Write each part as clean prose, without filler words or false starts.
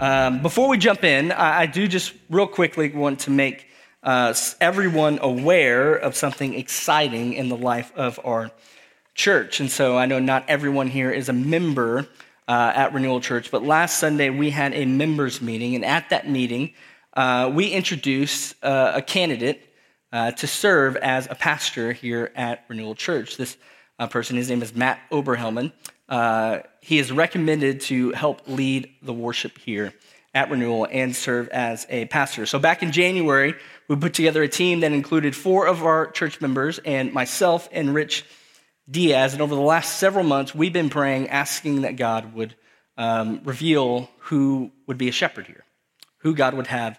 Before we jump in, I do just real quickly want to make everyone aware of something exciting in the life of our church. And so I know not everyone here is a member at Renewal Church, but last Sunday we had a members meeting, and at that meeting we introduced a candidate to serve as a pastor here at Renewal Church. This person, his name is Matt Oberhelman. He is recommended to help lead the worship here at Renewal and serve as a pastor. So back in January, we put together a team that included 4 of our church members and myself and Rich Diaz. And over the last several months, we've been praying, asking that God would reveal who would be a shepherd here, who God would have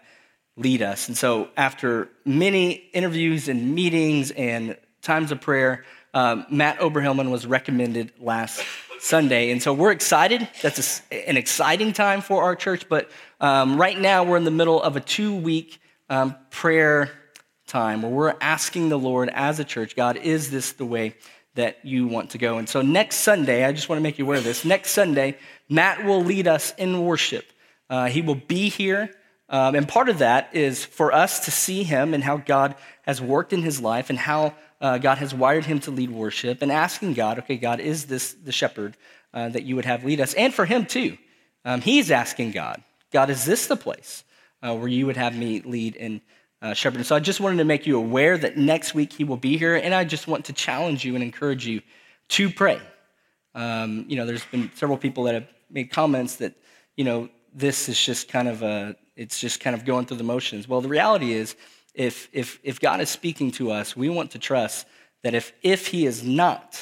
lead us. And so after many interviews and meetings and times of prayer, Matt Oberhelman was recommended last Sunday. And so we're excited. That's an exciting time for our church. But right now we're in the middle of a 2-week prayer time where we're asking the Lord as a church, God, is this the way that you want to go? And so next Sunday, I just want to make you aware of this. Next Sunday, Matt will lead us in worship. He will be here. And part of that is for us to see him and how God has worked in his life and how God has wired him to lead worship, and asking God, okay, God, is this the shepherd that you would have lead us? And for him too, he's asking God, God, is this the place where you would have me lead and shepherd? And so I just wanted to make you aware that next week he will be here, and I just want to challenge you and encourage you to pray. There's been several people that have made comments that, this is just kind of it's just kind of going through the motions. Well, the reality is, If God is speaking to us, we want to trust that if he is not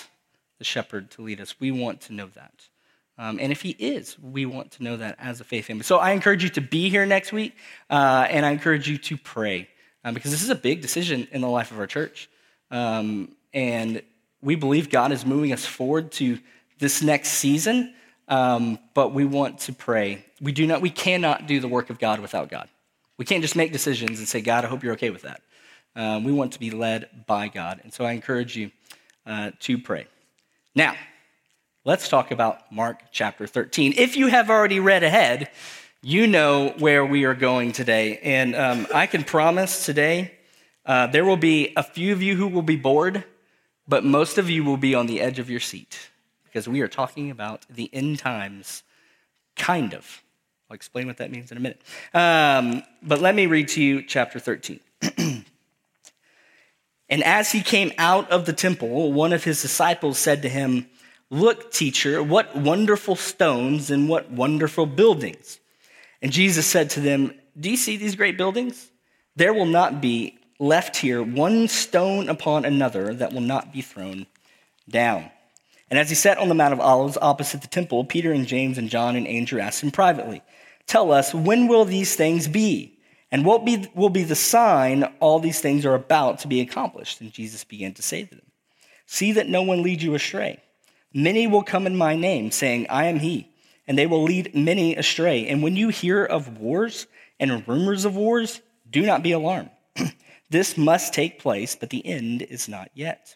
the shepherd to lead us, we want to know that. And if he is, we want to know that as a faith family. So I encourage you to be here next week, and I encourage you to pray, because this is a big decision in the life of our church. And we believe God is moving us forward to this next season, but we want to pray. We cannot do the work of God without God. We can't just make decisions and say, God, I hope you're okay with that. We want to be led by God. And so I encourage you to pray. Now, let's talk about Mark chapter 13. If you have already read ahead, you know where we are going today. And I can promise today there will be a few of you who will be bored, but most of you will be on the edge of your seat, because we are talking about the end times, kind of. I'll explain what that means in a minute. But let me read to you chapter 13. And as he came out of the temple, one of his disciples said to him, "Look, teacher, what wonderful stones and what wonderful buildings." And Jesus said to them, "Do you see these great buildings? There will not be left here one stone upon another that will not be thrown down." And as he sat on the Mount of Olives opposite the temple, Peter and James and John and Andrew asked him privately, "Tell us, when will these things be? And what will be the sign all these things are about to be accomplished?" And Jesus began to say to them, "See that no one leads you astray. Many will come in my name, saying, 'I am he,' and they will lead many astray. And when you hear of wars and rumors of wars, do not be alarmed. This must take place, but the end is not yet.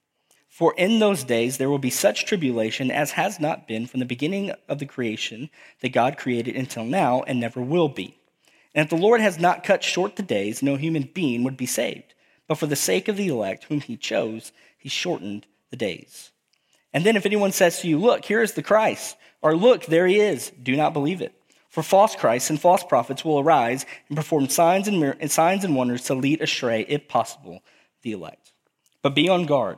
For in those days there will be such tribulation as has not been from the beginning of the creation that God created until now, and never will be. And if the Lord has not cut short the days, no human being would be saved. but for the sake of the elect whom he chose, he shortened the days. And then if anyone says to you, look, here is the Christ, or look, there he is, do not believe it. For false Christs and false prophets will arise and perform signs and wonders to lead astray, if possible, the elect. But be on guard.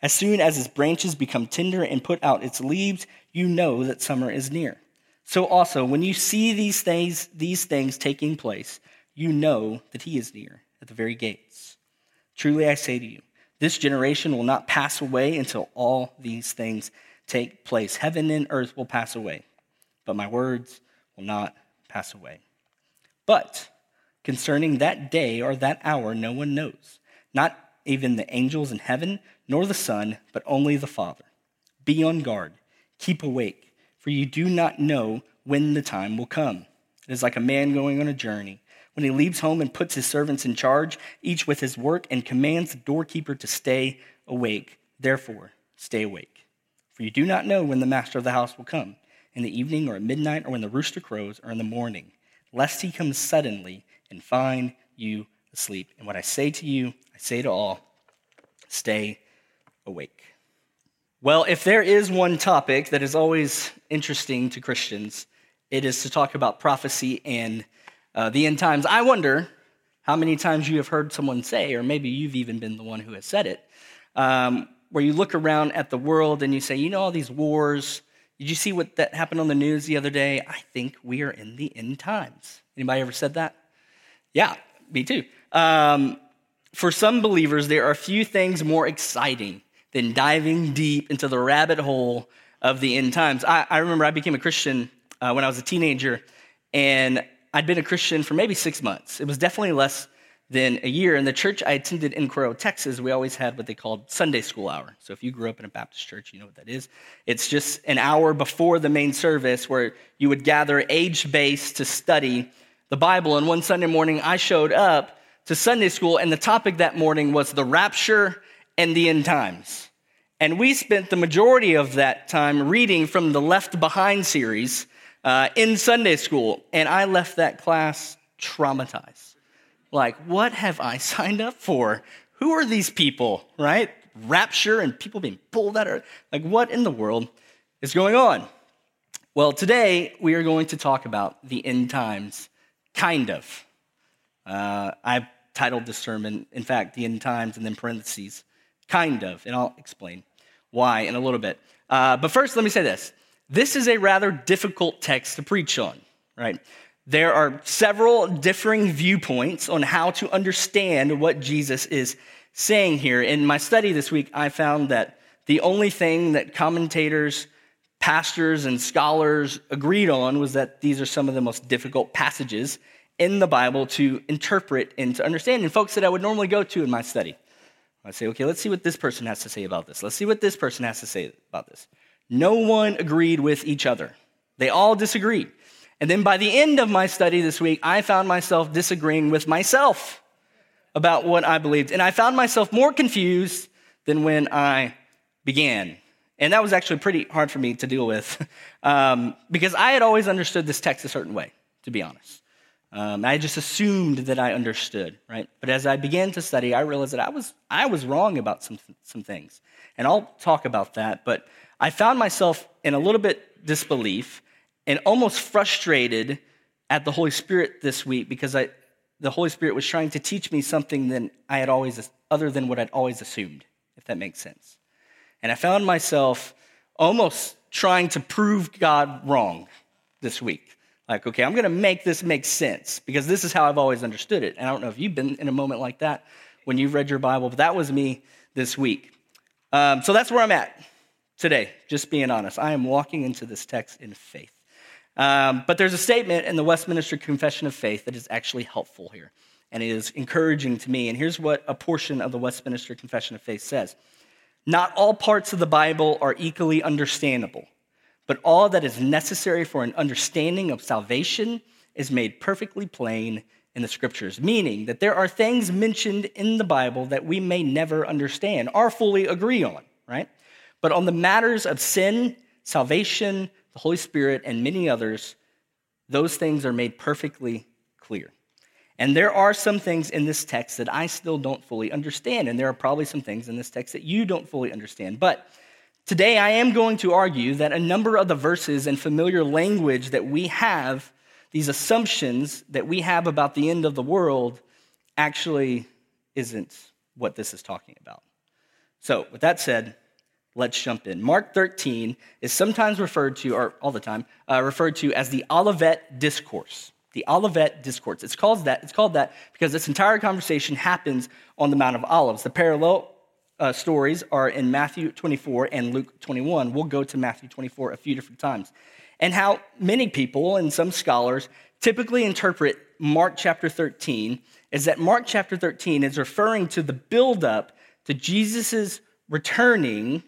As soon as its branches become tender and put out its leaves, you know that summer is near. So also, when you see these things taking place, you know that he is near at the very gates. Truly I say to you, this generation will not pass away until all these things take place. Heaven and earth will pass away, but my words will not pass away. But concerning that day or that hour, no one knows, not even the angels in heaven, nor the Son, but only the Father. Be on guard, keep awake, for you do not know when the time will come. It is like a man going on a journey, when he leaves home and puts his servants in charge, each with his work, and commands the doorkeeper to stay awake. Therefore, stay awake, for you do not know when the master of the house will come, in the evening or at midnight or when the rooster crows or in the morning, lest he come suddenly and find you asleep. And what I say to you, I say to all, stay awake. Well, if there is one topic that is always interesting to Christians, it is to talk about prophecy and the end times. I wonder how many times you have heard someone say, or maybe you've even been the one who has said it, where you look around at the world and you say, you know, all these wars, did you see what that happened on the news the other day? I think we are in the end times. Anybody ever said that? Yeah, me too. For some believers, there are few things more exciting than diving deep into the rabbit hole of the end times. I remember I became a Christian when I was a teenager, and I'd been a Christian for maybe 6 months. It was definitely less than a year. In the church I attended in Quiro, Texas, we always had what they called Sunday school hour. So if you grew up in a Baptist church, you know what that is. It's just an hour before the main service where you would gather age-based to study the Bible. And one Sunday morning, I showed up to Sunday school, and the topic that morning was the rapture and the end times. And we spent the majority of that time reading from the Left Behind series in Sunday school, and I left that class traumatized. Like, what have I signed up for? Who are these people, right? Rapture and people being pulled out of, like, what in the world is going on? Well, today we are going to talk about the end times, kind of. I've titled this sermon, in fact, The End Times, and then parentheses, kind of, and I'll explain why in a little bit. But first, let me say this. This is a rather difficult text to preach on, right? There are several differing viewpoints on how to understand what Jesus is saying here. In my study this week, I found that the only thing that commentators, pastors, and scholars agreed on was that these are some of the most difficult passages in the Bible to interpret and to understand, and folks that I would normally go to in my study. I'd say, okay, let's see what this person has to say about this. Let's see what this person has to say about this. No one agreed with each other. They all disagreed. And then by the end of my study this week, I found myself disagreeing with myself about what I believed. And I found myself more confused than when I began. And that was actually pretty hard for me to deal with because I had always understood this text a certain way, to be honest. I just assumed that I understood, right? But as I began to study, I realized that I was wrong about some things. And I'll talk about that, but I found myself in a little bit disbelief and almost frustrated at the Holy Spirit this week because the Holy Spirit was trying to teach me something other than what I'd always assumed, if that makes sense. And I found myself almost trying to prove God wrong this week. Like, okay, I'm going to make this make sense because this is how I've always understood it. And I don't know if you've been in a moment like that when you've read your Bible, but that was me this week. So that's where I'm at today, just being honest. I am walking into this text in faith. But there's a statement in the Westminster Confession of Faith that is actually helpful here, and it is encouraging to me. And here's what a portion of the Westminster Confession of Faith says. Not all parts of the Bible are equally understandable, but all that is necessary for an understanding of salvation is made perfectly plain in the Scriptures, meaning that there are things mentioned in the Bible that we may never understand or fully agree on, right? But on the matters of sin, salvation, the Holy Spirit, and many others, those things are made perfectly clear. And there are some things in this text that I still don't fully understand, and there are probably some things in this text that you don't fully understand. But today I am going to argue that a number of the verses and familiar language that we have, these assumptions that we have about the end of the world, actually isn't what this is talking about. So with that said, let's jump in. Mark 13 is sometimes referred to, or all the time, referred to as the Olivet Discourse. The Olivet Discourse. It's called that because this entire conversation happens on the Mount of Olives. The parallel stories are in Matthew 24 and Luke 21. We'll go to Matthew 24 a few different times. And how many people and some scholars typically interpret Mark chapter 13 is that Mark chapter 13 is referring to the buildup to Jesus' returning,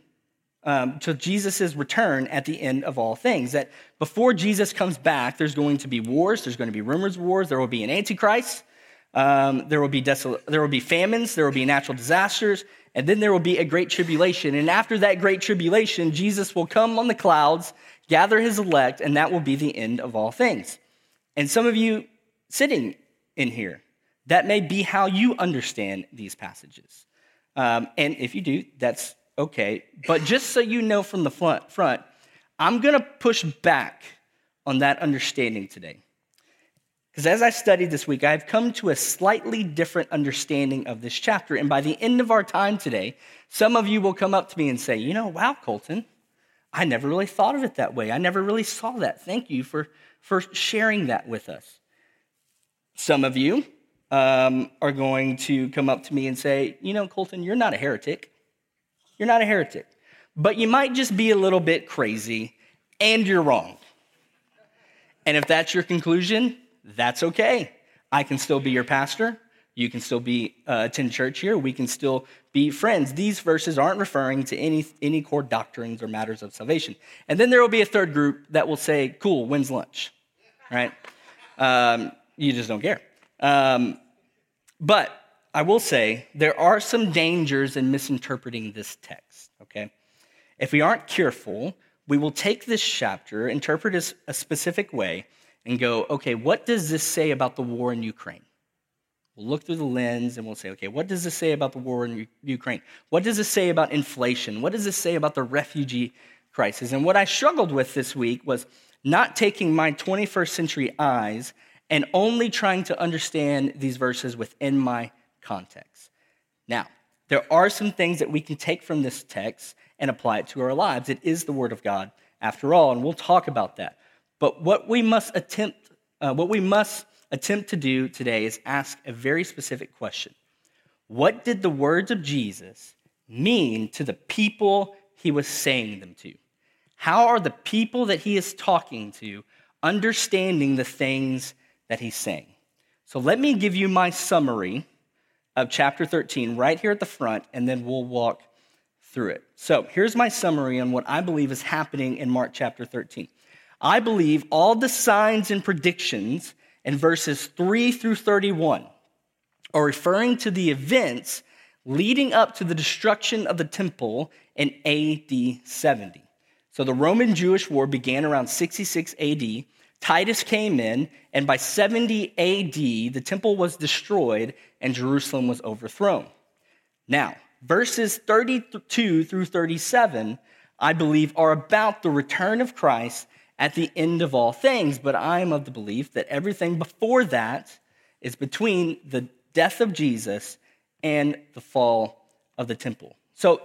to Jesus' return at the end of all things. That before Jesus comes back, there's going to be wars, there's going to be rumors of wars, there will be an antichrist, there will be famines, there will be natural disasters, and then there will be a great tribulation. And after that great tribulation, Jesus will come on the clouds, gather his elect, and that will be the end of all things. And some of you sitting in here, that may be how you understand these passages. And if you do, that's okay, but just so you know from the front, I'm going to push back on that understanding today. Because as I studied this week, I've come to a slightly different understanding of this chapter. And by the end of our time today, some of you will come up to me and say, you know, wow, Colton, I never really thought of it that way. I never really saw that. Thank you for sharing that with us. Some of you are going to come up to me and say, you know, Colton, you're not a heretic. You're not a heretic, but you might just be a little bit crazy, and you're wrong. And if that's your conclusion, that's okay. I can still be your pastor. You can still be attend church here. We can still be friends. These verses aren't referring to any core doctrines or matters of salvation. And then there will be a third group that will say, cool, when's lunch, right? You just don't care. But I will say there are some dangers in misinterpreting this text, okay? If we aren't careful, we will take this chapter, interpret it a specific way, and go, okay, what does this say about the war in Ukraine? We'll look through the lens and we'll say, okay, what does this say about the war in Ukraine? What does this say about inflation? What does this say about the refugee crisis? And what I struggled with this week was not taking my 21st century eyes and only trying to understand these verses within my context. Now, there are some things that we can take from this text and apply it to our lives. It is the Word of God, after all, and we'll talk about that. But what we must attempt to do today is ask a very specific question: what did the words of Jesus mean to the people he was saying them to? How are the people that he is talking to understanding the things that he's saying? So let me give you my summary of chapter 13 right here at the front, and then we'll walk through it. So here's my summary on what I believe is happening in Mark chapter 13. I believe all the signs and predictions in verses 3 through 31 are referring to the events leading up to the destruction of the temple in AD 70. So the Roman-Jewish war began around 66 AD. Titus came in, and by 70 AD, the temple was destroyed and Jerusalem was overthrown. Now, verses 32 through 37, I believe, are about the return of Christ at the end of all things, but I am of the belief that everything before that is between the death of Jesus and the fall of the temple. So,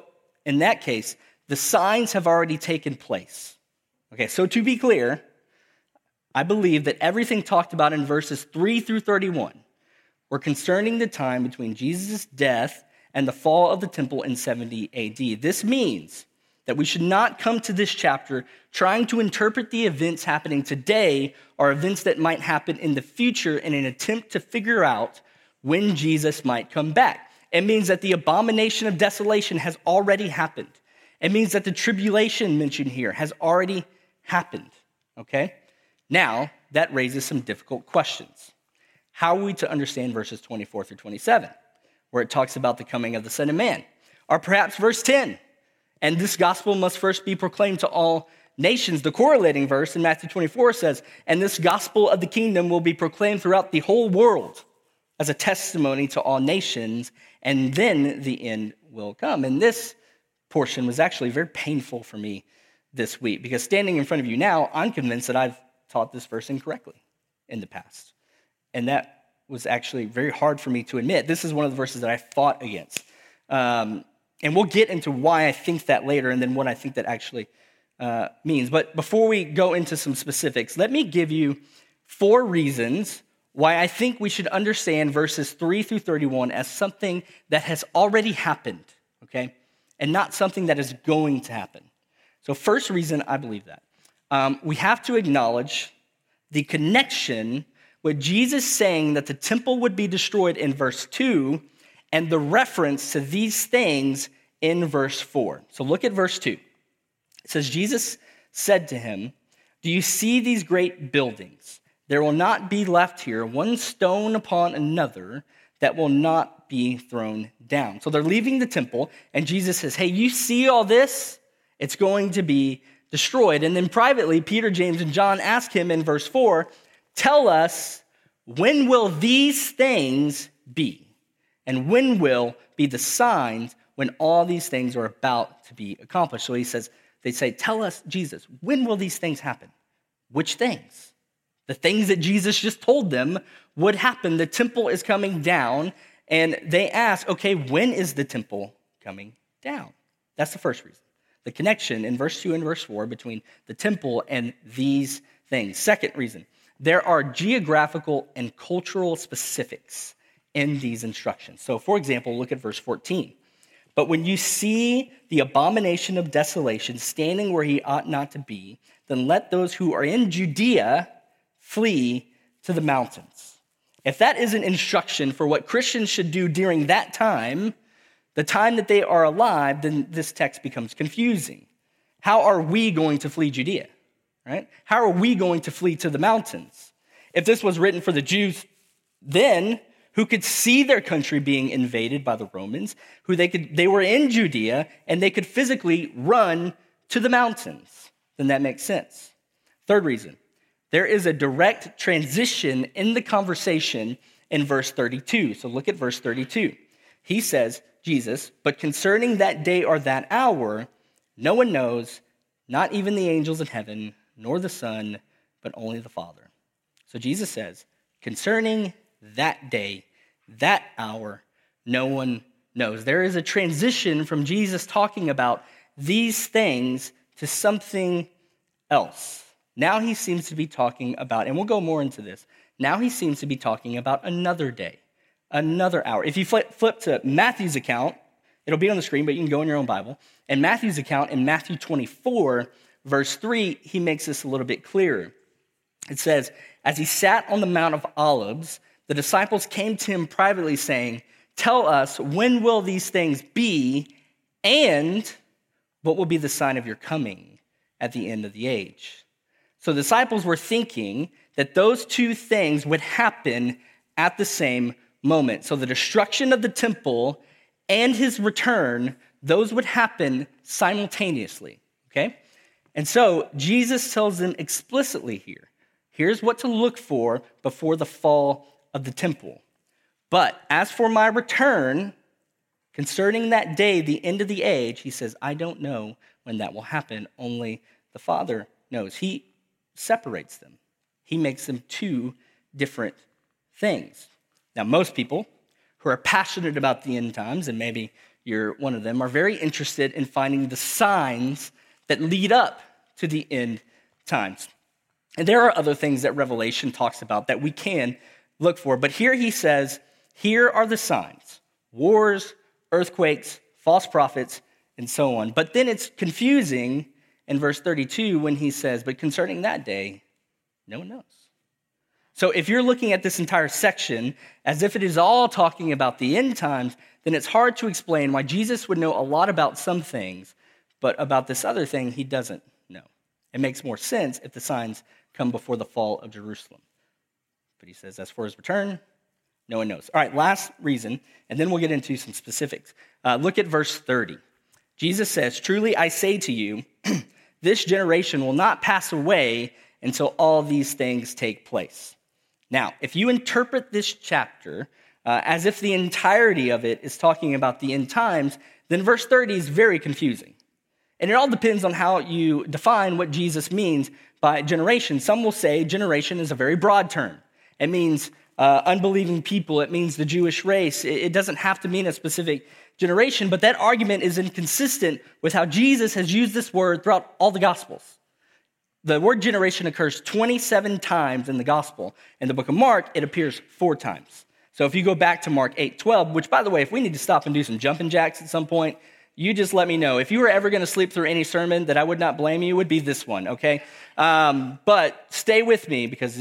in that case, the signs have already taken place. Okay, so to be clear, I believe that everything talked about in verses 3 through 31 were concerning the time between Jesus' death and the fall of the temple in 70 AD. This means that we should not come to this chapter trying to interpret the events happening today or events that might happen in the future in an attempt to figure out when Jesus might come back. It means that the abomination of desolation has already happened. It means that the tribulation mentioned here has already happened, okay? Now, that raises some difficult questions. How are we to understand verses 24 through 27, where it talks about the coming of the Son of Man? Or perhaps verse 10, and this gospel must first be proclaimed to all nations. The correlating verse in Matthew 24 says, and this gospel of the kingdom will be proclaimed throughout the whole world as a testimony to all nations, and then the end will come. And this portion was actually very painful for me this week, because standing in front of you now, I'm convinced that I've taught this verse incorrectly in the past. And that was actually very hard for me to admit. This is one of the verses that I fought against. And we'll get into why I think that later and then what I think that actually means. But before we go into some specifics, let me give you 4 reasons why I think we should understand verses 3 through 31 as something that has already happened, okay? And not something that is going to happen. So first reason, I believe that. We have to acknowledge the connection with Jesus saying that the temple would be destroyed in verse 2 and the reference to these things in verse 4. So look at verse 2. It says, Jesus said to him, do you see these great buildings? There will not be left here one stone upon another that will not be thrown down. So they're leaving the temple and Jesus says, hey, you see all this? It's going to be destroyed. And then privately, Peter, James, and John ask him in verse 4, tell us, when will these things be? And when will be the signs when all these things are about to be accomplished? So he says, they say, tell us, Jesus, when will these things happen? Which things? The things that Jesus just told them would happen. The temple is coming down. And they ask, okay, when is the temple coming down? That's the first reason. The connection in verse 2 and verse 4 between the temple and these things. Second reason. There are geographical and cultural specifics in these instructions. So, for example, look at verse 14. But when you see the abomination of desolation standing where he ought not to be, then let those who are in Judea flee to the mountains. If that is an instruction for what Christians should do during that time, the time that they are alive, then this text becomes confusing. How are we going to flee Judea? Right? How are we going to flee to the mountains? If this was written for the Jews then, who could see their country being invaded by the Romans, they were in Judea and they could physically run to the mountains, then that makes sense. Third reason, there is a direct transition in the conversation in verse 32. So look at verse 32. He says, Jesus, but concerning that day or that hour, no one knows, not even the angels in heaven, nor the Son, but only the Father. So Jesus says, concerning that day, that hour, no one knows. There is a transition from Jesus talking about these things to something else. Now he seems to be talking about, and we'll go more into this, now he seems to be talking about another day, another hour. If you flip to Matthew's account, it'll be on the screen, but you can go in your own Bible. In Matthew's account, in Matthew 24, verse 3, he makes this a little bit clearer. It says, as he sat on the Mount of Olives, the disciples came to him privately saying, tell us, when will these things be, and what will be the sign of your coming at the end of the age? So the disciples were thinking that those two things would happen at the same moment. So the destruction of the temple and his return, those would happen simultaneously, okay? And so Jesus tells them explicitly here, here's what to look for before the fall of the temple. But as for my return, concerning that day, the end of the age, he says, I don't know when that will happen. Only the Father knows. He separates them. He makes them two different things. Now, most people who are passionate about the end times, and maybe you're one of them, are very interested in finding the signs that lead up to the end times. And there are other things that Revelation talks about that we can look for. But here he says, here are the signs, wars, earthquakes, false prophets, and so on. But then it's confusing in verse 32 when he says, but concerning that day, no one knows. So if you're looking at this entire section as if it is all talking about the end times, then it's hard to explain why Jesus would know a lot about some things, but about this other thing he doesn't know. It makes more sense if the signs come before the fall of Jerusalem. But he says, as for his return, no one knows. All right, last reason, and then we'll get into some specifics. Look at verse 30. Jesus says, "Truly I say to you, this generation will not pass away until all these things take place." Now, if you interpret this chapter as if the entirety of it is talking about the end times, then verse 30 is very confusing. And it all depends on how you define what Jesus means by generation. Some will say generation is a very broad term. It means unbelieving people. It means the Jewish race. It doesn't have to mean a specific generation, but that argument is inconsistent with how Jesus has used this word throughout all the Gospels. The word generation occurs 27 times in the Gospel. In the book of Mark, it appears 4 times. So if you go back to Mark 8:12, which, by the way, if we need to stop and do some jumping jacks at some point, you just let me know. If you were ever going to sleep through any sermon that I would not blame you, it would be this one, okay? But stay with me because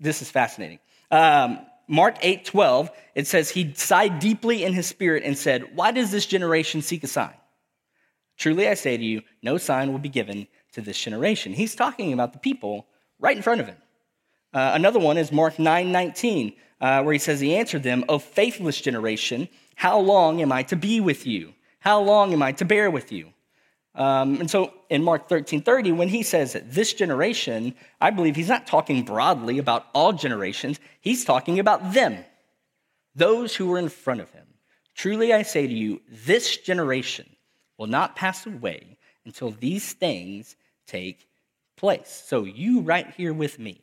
this is fascinating. Mark 8:12, it says, "He sighed deeply in his spirit and said, 'Why does this generation seek a sign? Truly I say to you, no sign will be given to this generation.'" He's talking about the people right in front of him. Another one is Mark 9:19, where he says, "He answered them, 'O faithless generation, how long am I to be with you? How long am I to bear with you?'" And so in Mark 13:30, when he says this generation, I believe he's not talking broadly about all generations. He's talking about them, those who were in front of him. "Truly I say to you, this generation will not pass away until these things take place." So you right here with me,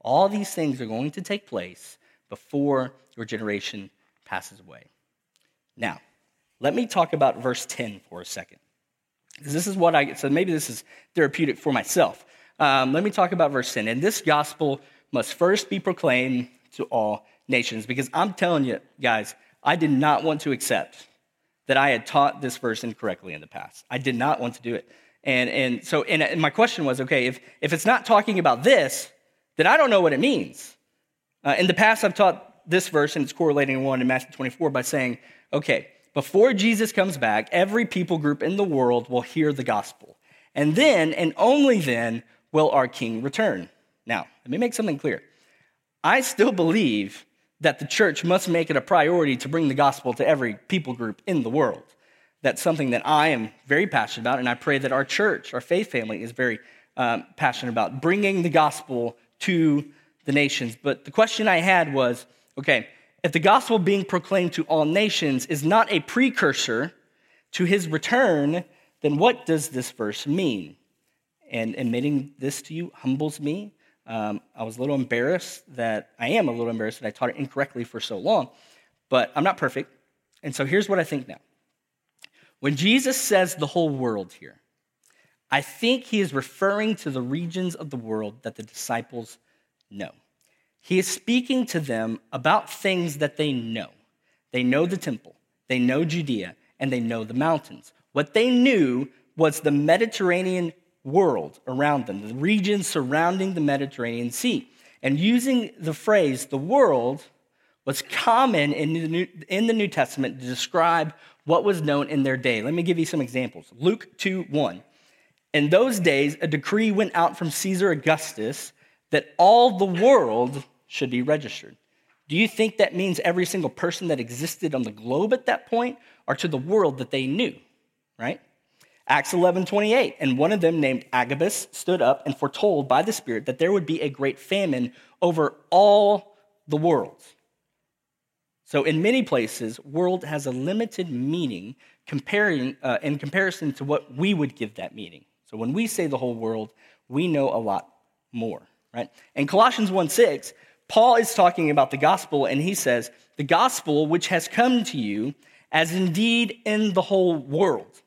all these things are going to take place before your generation passes away. Now, let me talk about verse 10 for a second. This is what I get. So maybe this is therapeutic for myself. Let me talk about verse 10. "And this gospel must first be proclaimed to all nations." Because I'm telling you, guys, I did not want to accept that I had taught this verse incorrectly in the past. I did not want to do it. And so my question was, okay, if it's not talking about this, then I don't know what it means. In the past, I've taught this verse, and it's correlating one in Matthew 24 by saying, okay, before Jesus comes back, every people group in the world will hear the gospel. And then, and only then, will our King return. Now, let me make something clear. I still believe that the church must make it a priority to bring the gospel to every people group in the world. That's something that I am very passionate about, and I pray that our church, our faith family, is very passionate about, bringing the gospel to the nations. But the question I had was, okay, if the gospel being proclaimed to all nations is not a precursor to his return, then what does this verse mean? And admitting this to you humbles me. I am a little embarrassed that I taught it incorrectly for so long, but I'm not perfect. And so here's what I think now. When Jesus says the whole world here, I think he is referring to the regions of the world that the disciples know. He is speaking to them about things that they know. They know the temple, they know Judea, and they know the mountains. What they knew was the Mediterranean world around them, the region surrounding the Mediterranean Sea. And using the phrase, the world, was common in the New Testament to describe what was known in their day. Let me give you some examples. Luke 2:1. "In those days, a decree went out from Caesar Augustus that all the world should be registered." Do you think that means every single person that existed on the globe at that point, or to the world that they knew, right? Acts 11:28, "And one of them named Agabus stood up and foretold by the Spirit that there would be a great famine over all the world." So in many places, world has a limited meaning in comparison to what we would give that meaning. So when we say the whole world, we know a lot more. Right? In Colossians 1:6, Paul is talking about the gospel, and he says, "The gospel which has come to you as indeed in the whole world."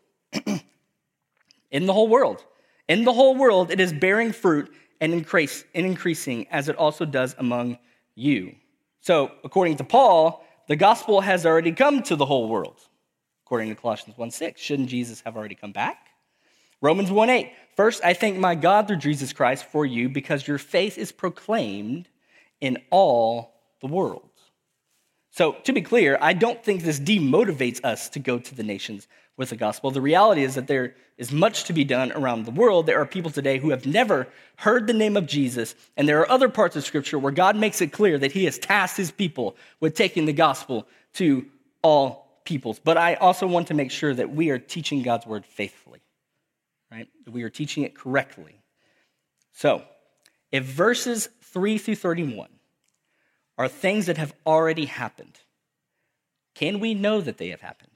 In the whole world. "In the whole world, it is bearing fruit and increasing as it also does among you." So according to Paul, the gospel has already come to the whole world. According to Colossians 1:6, shouldn't Jesus have already come back? Romans 1:8, "First, I thank my God through Jesus Christ for you because your faith is proclaimed in all the world. So to be clear, I don't think this demotivates us to go to the nations with the gospel. The reality is that there is much to be done around the world. There are people today who have never heard the name of Jesus, and there are other parts of Scripture where God makes it clear that he has tasked his people with taking the gospel to all peoples. But I also want to make sure that we are teaching God's word faithfully, right? That we are teaching it correctly. So if verses 3 through 31 are things that have already happened, can we know that they have happened?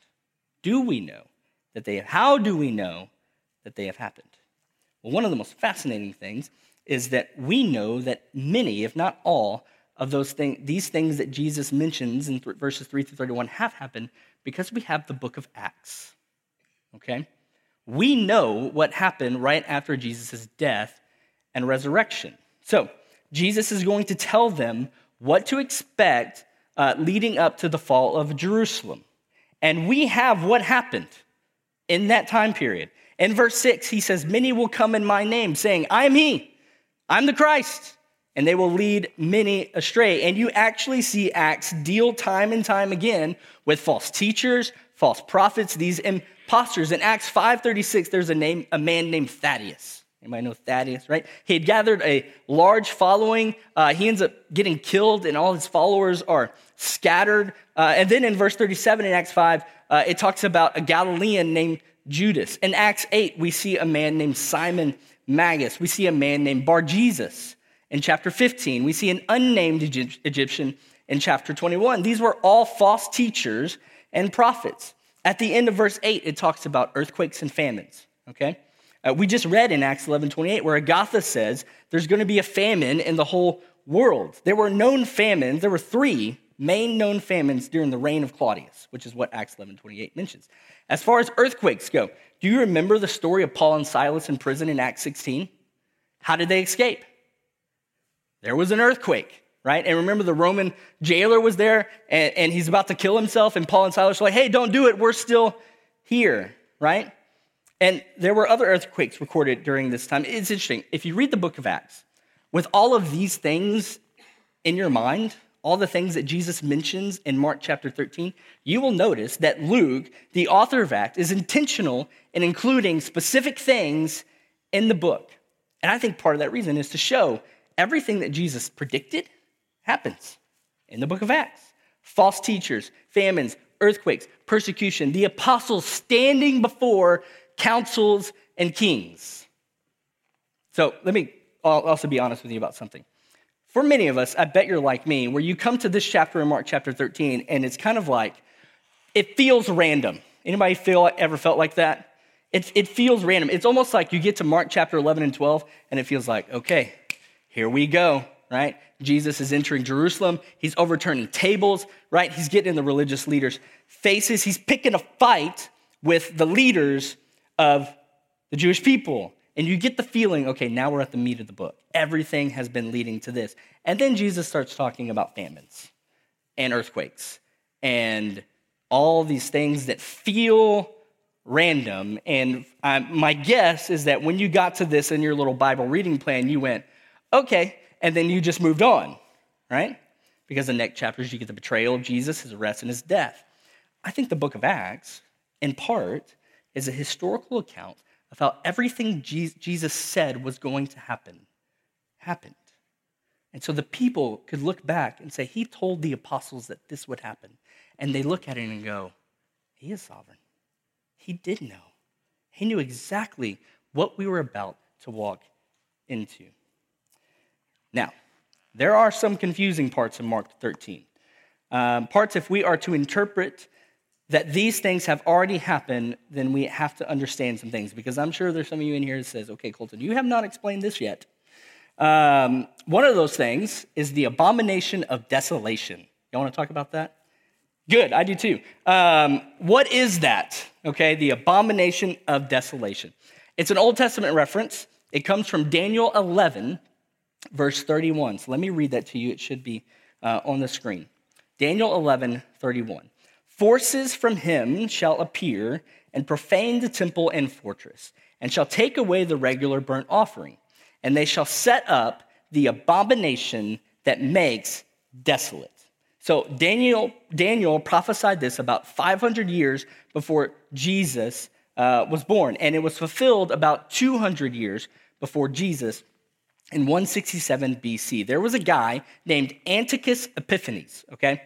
Do we know that they have? How do we know that they have happened? Well, one of the most fascinating things is that we know that many, if not all, of these things that Jesus mentions in verses 3 through 31 have happened because we have the book of Acts, okay? We know what happened right after Jesus' death and resurrection. So Jesus is going to tell them what to expect leading up to the fall of Jerusalem. And we have what happened in that time period. In verse 6, he says, "Many will come in my name, saying, I am he, I'm the Christ, and they will lead many astray." And you actually see Acts deal time and time again with false teachers, false prophets, these imposters. In Acts 5:36, there's a man named Thaddeus. Anybody know Thaddeus, right? He had gathered a large following. He ends up getting killed, and all his followers are scattered. And then in verse 37 in Acts 5, it talks about a Galilean named Judas. In Acts 8, we see a man named Simon Magus. We see a man named Bar-Jesus in chapter 15. We see an unnamed Egyptian in chapter 21. These were all false teachers and prophets. At the end of verse 8, it talks about earthquakes and famines, okay? We just read in Acts 11:28 where Agatha says there's going to be a famine in the whole world. There were known famines. There were three main known famines during the reign of Claudius, which is what Acts 11:28 mentions. As far as earthquakes go, do you remember the story of Paul and Silas in prison in Acts 16? How did they escape? There was an earthquake, right? And remember the Roman jailer was there, and he's about to kill himself, and Paul and Silas are like, "Hey, don't do it. We're still here," right? And there were other earthquakes recorded during this time. It's interesting. If you read the book of Acts, with all of these things in your mind, all the things that Jesus mentions in Mark chapter 13, you will notice that Luke, the author of Acts, is intentional in including specific things in the book. And I think part of that reason is to show everything that Jesus predicted happens in the book of Acts. False teachers, famines, earthquakes, persecution, the apostles standing before councils and kings. So let me also be honest with you about something. For many of us, I bet you're like me, where you come to this chapter in Mark chapter 13, and it's kind of like, it feels random. Anybody ever felt like that? It feels random. It's almost like you get to Mark chapter 11 and 12, and it feels like, okay, here we go, right? Jesus is entering Jerusalem. He's overturning tables, right? He's getting in the religious leaders' faces. He's picking a fight with the leaders of the Jewish people. And you get the feeling, okay, now we're at the meat of the book. Everything has been leading to this. And then Jesus starts talking about famines and earthquakes and all these things that feel random. And my guess is that when you got to this in your little Bible reading plan, you went, okay, and then you just moved on, right? Because the next chapters, you get the betrayal of Jesus, his arrest, and his death. I think the book of Acts, in part, is a historical account of how everything Jesus said was going to happen, happened. And so the people could look back and say, he told the apostles that this would happen. And they look at it and go, he is sovereign. He did know. He knew exactly what we were about to walk into. Now, there are some confusing parts of Mark 13. Parts if we are to interpret that these things have already happened, then we have to understand some things, because I'm sure there's some of you in here that says, okay, Colton, you have not explained this yet. One of those things is the abomination of desolation. Y'all want to talk about that? Good, I do too. What is that? Okay, the abomination of desolation. It's an Old Testament reference. It comes from Daniel 11, verse 31. So let me read that to you. It should be on the screen. Daniel 11, 31. "Forces from him shall appear and profane the temple and fortress, and shall take away the regular burnt offering, and they shall set up the abomination that makes desolate. So Daniel prophesied this about 500 years before Jesus was born, and it was fulfilled about 200 years before Jesus in 167 BC. There was a guy named Antiochus Epiphanes, okay?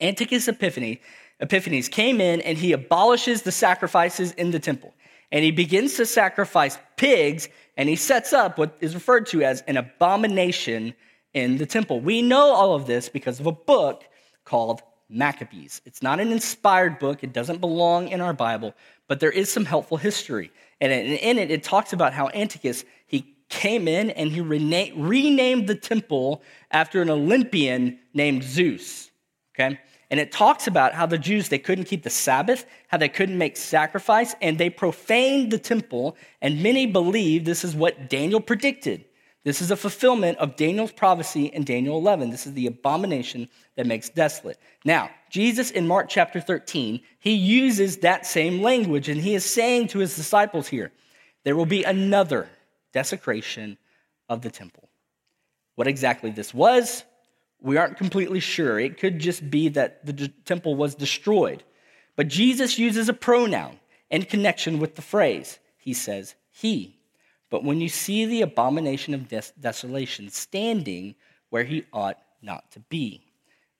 Antiochus Epiphanes came in and he abolishes the sacrifices in the temple. And he begins to sacrifice pigs, and he sets up what is referred to as an abomination in the temple. We know all of this because of a book called Maccabees. It's not an inspired book. It doesn't belong in our Bible, but there is some helpful history. And in it, it talks about how Antiochus, he came in and he renamed the temple after an Olympian named Zeus, okay? And it talks about how the Jews, they couldn't keep the Sabbath, how they couldn't make sacrifice, and they profaned the temple, and many believe this is what Daniel predicted. This is a fulfillment of Daniel's prophecy in Daniel 11. This is the abomination that makes desolate. Now, Jesus in Mark chapter 13, he uses that same language, and he is saying to his disciples here, there will be another desecration of the temple. What exactly this was, we aren't completely sure. It could just be that the temple was destroyed. But Jesus uses a pronoun in connection with the phrase. He says, he. But when you see the abomination of desolation standing where he ought not to be.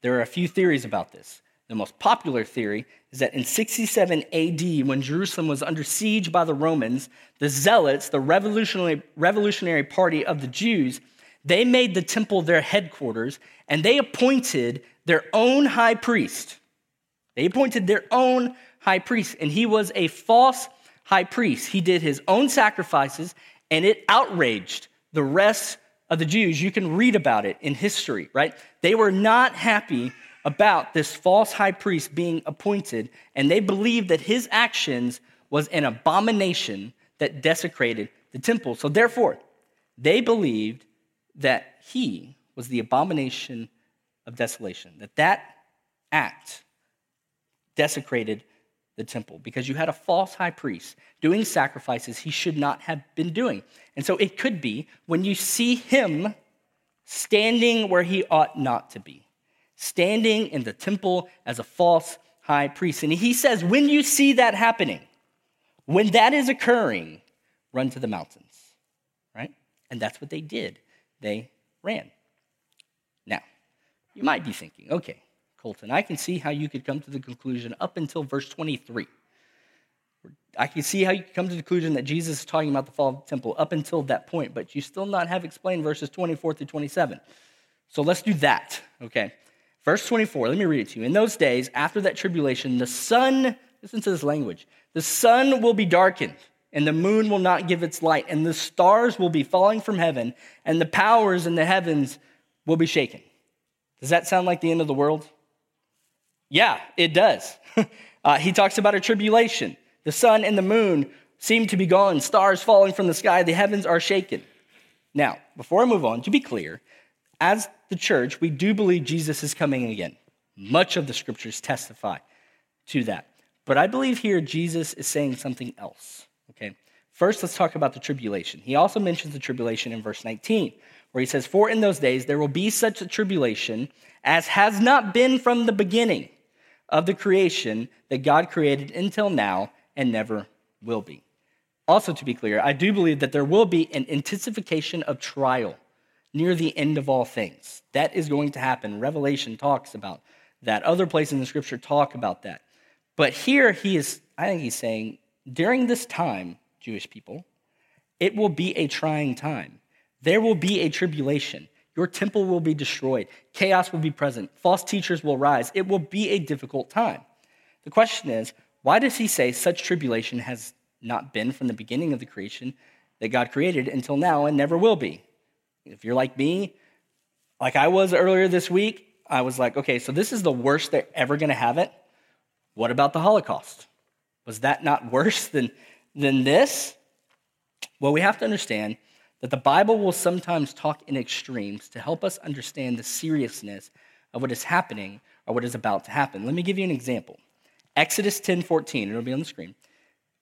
There are a few theories about this. The most popular theory is that in 67 AD, when Jerusalem was under siege by the Romans, the Zealots, the revolutionary party of the Jews, they made the temple their headquarters, and they appointed their own high priest. And he was a false high priest. He did his own sacrifices, and it outraged the rest of the Jews. You can read about it in history, right? They were not happy about this false high priest being appointed, and they believed that his actions was an abomination that desecrated the temple. So therefore, they believed that he was the abomination of desolation, that act desecrated the temple because you had a false high priest doing sacrifices he should not have been doing. And so it could be when you see him standing where he ought not to be, standing in the temple as a false high priest. And he says, when you see that happening, when that is occurring, run to the mountains, right? And that's what they did. They ran. Now, you might be thinking, okay, Colton, I can see how you could come to the conclusion up until verse 23. I can see how you could come to the conclusion that Jesus is talking about the fall of the temple up until that point, but you still not have explained verses 24 through 27. So let's do that, okay? Verse 24, let me read it to you. In those days, after that tribulation, the sun, listen to this language, the sun will be darkened, and the moon will not give its light, and the stars will be falling from heaven, and the powers in the heavens will be shaken. Does that sound like the end of the world? Yeah, it does. He talks about a tribulation. The sun and the moon seem to be gone, stars falling from the sky, the heavens are shaken. Now, before I move on, to be clear, as the church, we do believe Jesus is coming again. Much of the scriptures testify to that. But I believe here Jesus is saying something else. Okay, first, let's talk about the tribulation. He also mentions the tribulation in verse 19, where he says, for in those days there will be such a tribulation as has not been from the beginning of the creation that God created until now and never will be. Also, to be clear, I do believe that there will be an intensification of trial near the end of all things. That is going to happen. Revelation talks about that. Other places in the scripture talk about that. But here I think he's saying, during this time, Jewish people, it will be a trying time. There will be a tribulation. Your temple will be destroyed. Chaos will be present. False teachers will rise. It will be a difficult time. The question is, why does he say such tribulation has not been from the beginning of the creation that God created until now and never will be? If you're like me, like I was earlier this week, I was like, okay, so this is the worst they're ever going to have it. What about the Holocaust? Was that not worse than this? Well, we have to understand that the Bible will sometimes talk in extremes to help us understand the seriousness of what is happening or what is about to happen. Let me give you an example. Exodus 10:14, it'll be on the screen.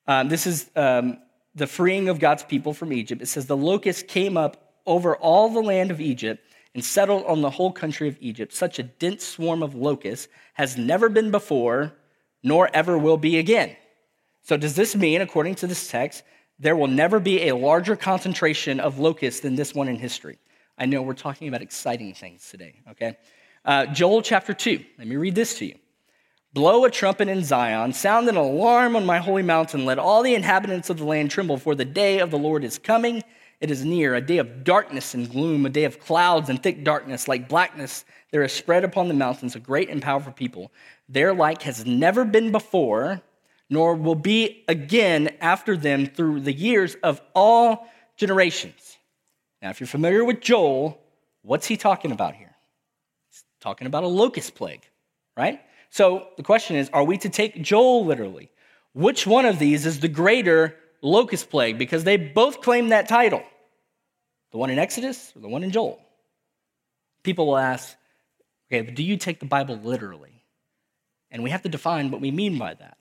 This is the freeing of God's people from Egypt. It says, the locust came up over all the land of Egypt and settled on the whole country of Egypt. Such a dense swarm of locusts has never been before, nor ever will be again. So does this mean, according to this text, there will never be a larger concentration of locusts than this one in history? I know we're talking about exciting things today, okay? Joel chapter 2, let me read this to you. Blow a trumpet in Zion, sound an alarm on my holy mountain. Let all the inhabitants of the land tremble, for the day of the Lord is coming. It is near, a day of darkness and gloom, a day of clouds and thick darkness. Like blackness, there is spread upon the mountains a great and powerful people. Their like has never been before, nor will be again after them through the years of all generations. Now, if you're familiar with Joel, what's he talking about here? He's talking about a locust plague, right? So the question is, are we to take Joel literally? Which one of these is the greater locust plague? Because they both claim that title. The one in Exodus or the one in Joel? People will ask, okay, but do you take the Bible literally? And we have to define what we mean by that.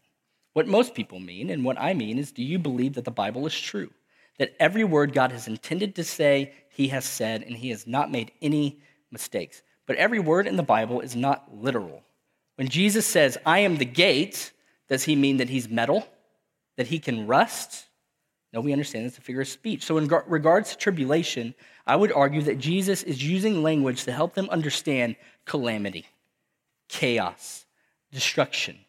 What most people mean, and what I mean, is do you believe that the Bible is true? That every word God has intended to say, he has said, and he has not made any mistakes. But every word in the Bible is not literal. When Jesus says, I am the gate, does he mean that he's metal? That he can rust? No, we understand it's a figure of speech. So in regards to tribulation, I would argue that Jesus is using language to help them understand calamity, chaos, destruction.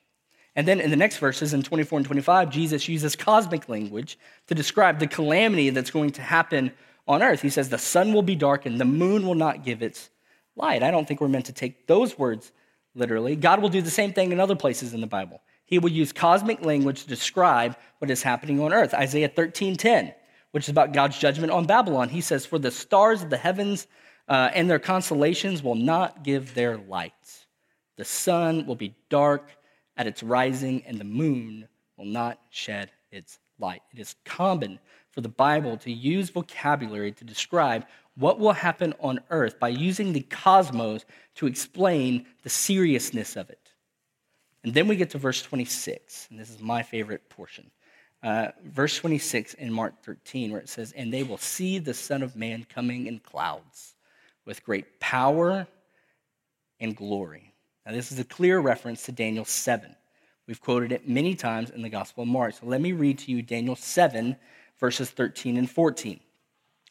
And then in the next verses, in 24 and 25, Jesus uses cosmic language to describe the calamity that's going to happen on earth. He says, the sun will be darkened, the moon will not give its light. I don't think we're meant to take those words literally. God will do the same thing in other places in the Bible. He will use cosmic language to describe what is happening on earth. Isaiah 13:10, which is about God's judgment on Babylon. He says, for the stars of the heavens and their constellations will not give their light. The sun will be dark at its rising, and the moon will not shed its light. It is common for the Bible to use vocabulary to describe what will happen on earth by using the cosmos to explain the seriousness of it. And then we get to verse 26, and this is my favorite portion. Verse 26 in Mark 13, where it says, and they will see the Son of Man coming in clouds with great power and glory. Now, this is a clear reference to Daniel 7. We've quoted it many times in the Gospel of Mark. So let me read to you Daniel 7, verses 13 and 14.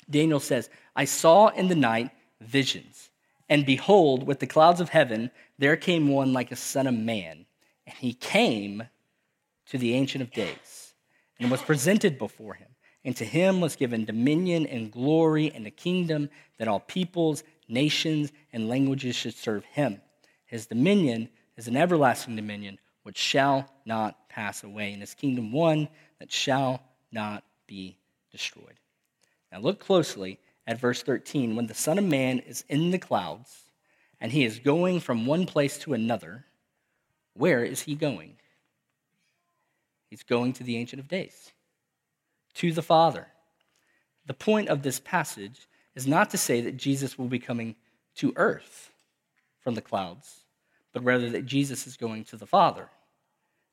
Daniel says, I saw in the night visions, and behold, with the clouds of heaven, there came one like a son of man, and he came to the Ancient of Days and was presented before him. And to him was given dominion and glory and a kingdom that all peoples, nations, and languages should serve him. His dominion is an everlasting dominion which shall not pass away, and his kingdom one that shall not be destroyed. Now look closely at verse 13. When the Son of Man is in the clouds and he is going from one place to another, where is he going? He's going to the Ancient of Days, to the Father. The point of this passage is not to say that Jesus will be coming to earth from the clouds, but rather that Jesus is going to the Father,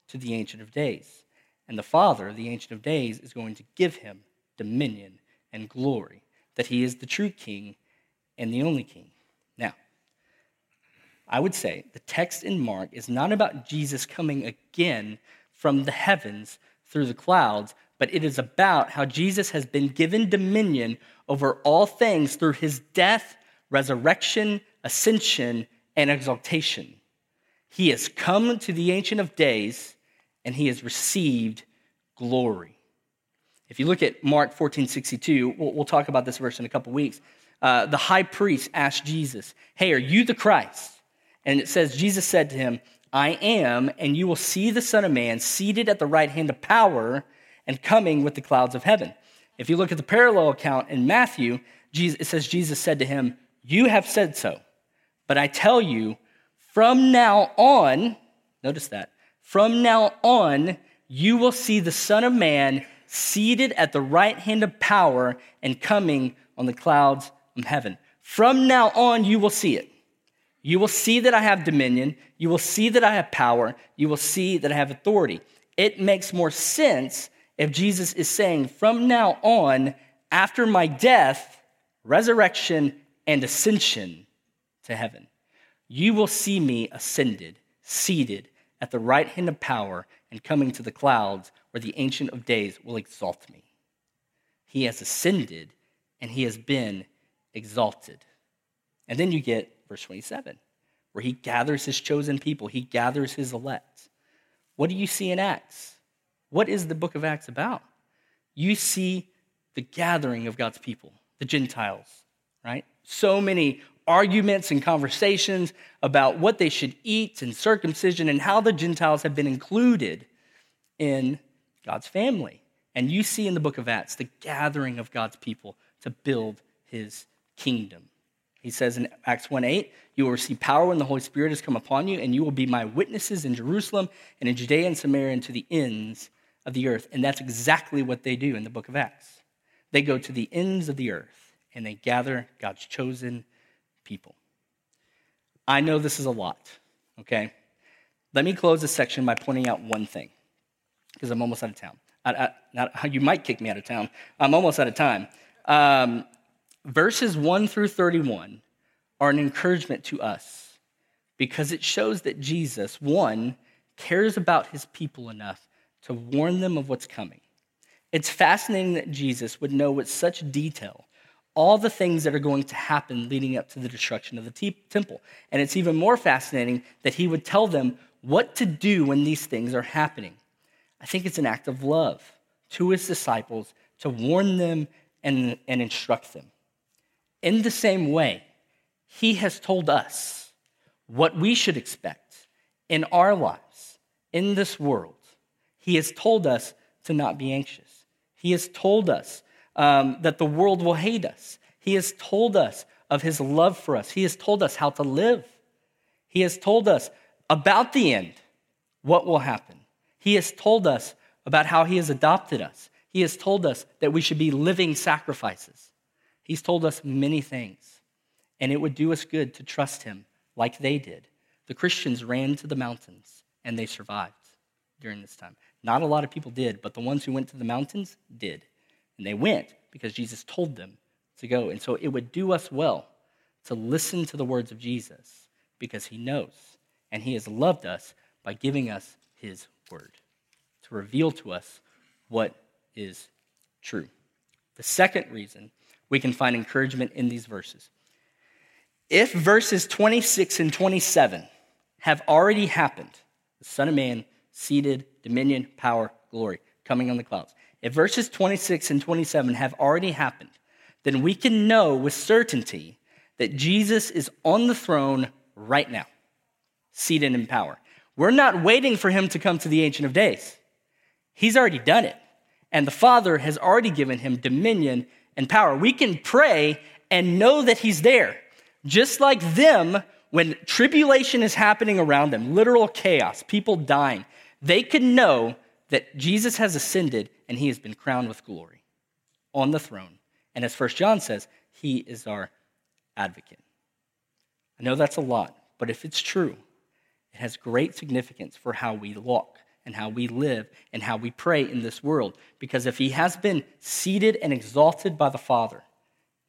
to the Ancient of Days. And the Father, the Ancient of Days, is going to give him dominion and glory, that he is the true king and the only king. Now, I would say the text in Mark is not about Jesus coming again from the heavens through the clouds, but it is about how Jesus has been given dominion over all things through his death, resurrection, ascension, and exaltation. He has come to the Ancient of Days, and he has received glory. If you look at Mark 14:62, we'll talk about this verse in a couple weeks. The high priest asked Jesus, hey, are you the Christ? And it says, Jesus said to him, I am, and you will see the Son of Man seated at the right hand of power and coming with the clouds of heaven. If you look at the parallel account in Matthew, it says, Jesus said to him, you have said so, but I tell you, from now on, notice that, from now on, you will see the Son of Man seated at the right hand of power and coming on the clouds of heaven. From now on, you will see it. You will see that I have dominion. You will see that I have power. You will see that I have authority. It makes more sense if Jesus is saying, from now on, after my death, resurrection, and ascension to heaven. You will see me ascended, seated at the right hand of power and coming to the clouds where the Ancient of Days will exalt me. He has ascended and he has been exalted. And then you get verse 27, where he gathers his chosen people. He gathers his elect. What do you see in Acts? What is the book of Acts about? You see the gathering of God's people, the Gentiles, right? So many arguments and conversations about what they should eat and circumcision and how the Gentiles have been included in God's family. And you see in the book of Acts the gathering of God's people to build his kingdom. He says in Acts 1:8, you will receive power when the Holy Spirit has come upon you, and you will be my witnesses in Jerusalem and in Judea and Samaria and to the ends of the earth. And that's exactly what they do in the book of Acts. They go to the ends of the earth and they gather God's chosen people. I know this is a lot, okay? Let me close this section by pointing out one thing, because I'm almost out of town. You might kick me out of town. I'm almost out of time. Verses 1 through 31 are an encouragement to us because it shows that Jesus, one, cares about his people enough to warn them of what's coming. It's fascinating that Jesus would know with such detail all the things that are going to happen leading up to the destruction of the temple. And it's even more fascinating that he would tell them what to do when these things are happening. I think it's an act of love to his disciples to warn them and instruct them. In the same way, he has told us what we should expect in our lives, in this world. He has told us to not be anxious. He has told us that the world will hate us. He has told us of his love for us. He has told us how to live. He has told us about the end, what will happen. He has told us about how he has adopted us. He has told us that we should be living sacrifices. He's told us many things, and it would do us good to trust him like they did. The Christians ran to the mountains, and they survived during this time. Not a lot of people did, but the ones who went to the mountains did. And they went because Jesus told them to go. And so it would do us well to listen to the words of Jesus because he knows and he has loved us by giving us his word to reveal to us what is true. The second reason we can find encouragement in these verses. If verses 26 and 27 have already happened, the Son of Man, seated, dominion, power, glory, coming on the clouds. If verses 26 and 27 have already happened, then we can know with certainty that Jesus is on the throne right now, seated in power. We're not waiting for him to come to the Ancient of Days. He's already done it, and the Father has already given him dominion and power. We can pray and know that he's there, just like them when tribulation is happening around them, literal chaos, people dying. They can know that Jesus has ascended and he has been crowned with glory on the throne. And as 1 John says, he is our advocate. I know that's a lot, but if it's true, it has great significance for how we walk and how we live and how we pray in this world. Because if he has been seated and exalted by the Father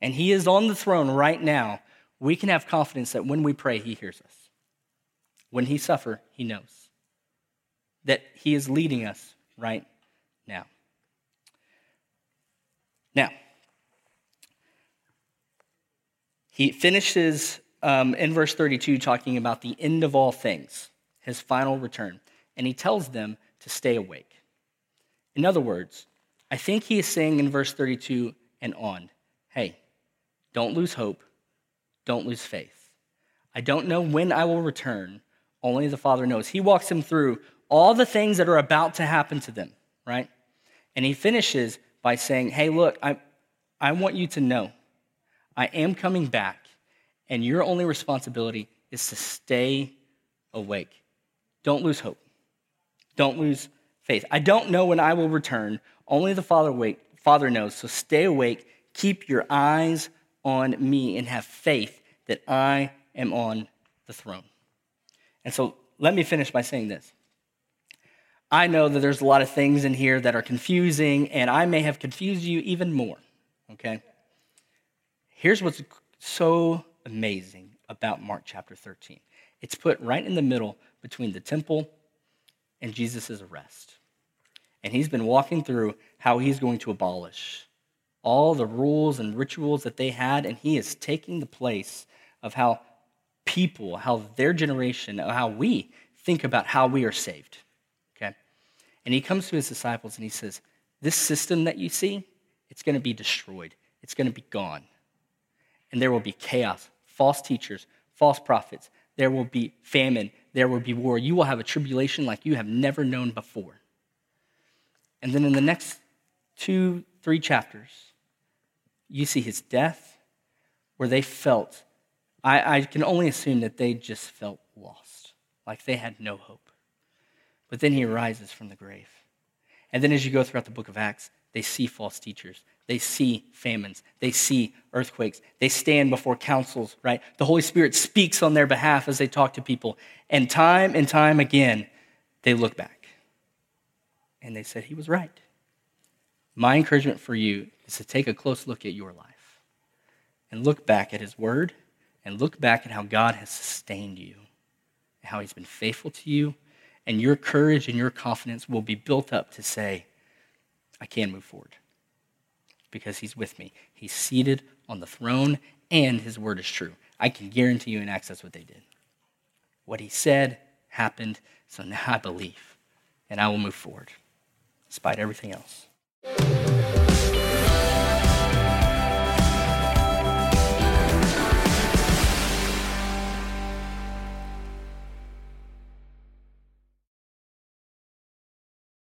and he is on the throne right now, we can have confidence that when we pray, he hears us. When he suffers, he knows that he is leading us right now. Now, he finishes in verse 32 talking about the end of all things, his final return, and he tells them to stay awake. In other words, I think he is saying in verse 32 and on, hey, don't lose hope, don't lose faith. I don't know when I will return, only the Father knows. He walks them through all the things that are about to happen to them, right? And he finishes by saying, hey, look, I want you to know I am coming back, and your only responsibility is to stay awake. Don't lose hope. Don't lose faith. I don't know when I will return. Only the Father knows, so stay awake. Keep your eyes on me and have faith that I am on the throne. And so let me finish by saying this. I know that there's a lot of things in here that are confusing, and I may have confused you even more, okay? Here's what's so amazing about Mark chapter 13. It's put right in the middle between the temple and Jesus' arrest. And he's been walking through how he's going to abolish all the rules and rituals that they had, and he is taking the place of how people, how their generation, how we think about how we are saved, okay? And he comes to his disciples and he says, this system that you see, it's going to be destroyed. It's going to be gone. And there will be chaos, false teachers, false prophets. There will be famine. There will be war. You will have a tribulation like you have never known before. And then in the next 2-3 chapters, you see his death, where they felt, I can only assume that they just felt lost, like they had no hope. But then he rises from the grave. And then as you go throughout the book of Acts, they see false teachers. They see famines. They see earthquakes. They stand before councils, right? The Holy Spirit speaks on their behalf as they talk to people. And time again, they look back. And they said, he was right. My encouragement for you is to take a close look at your life and look back at his word and look back at how God has sustained you, how he's been faithful to you, and your courage and your confidence will be built up to say, I can move forward because he's with me. He's seated on the throne and his word is true. I can guarantee you in Acts that's what they did. What he said happened, so now I believe and I will move forward despite everything else.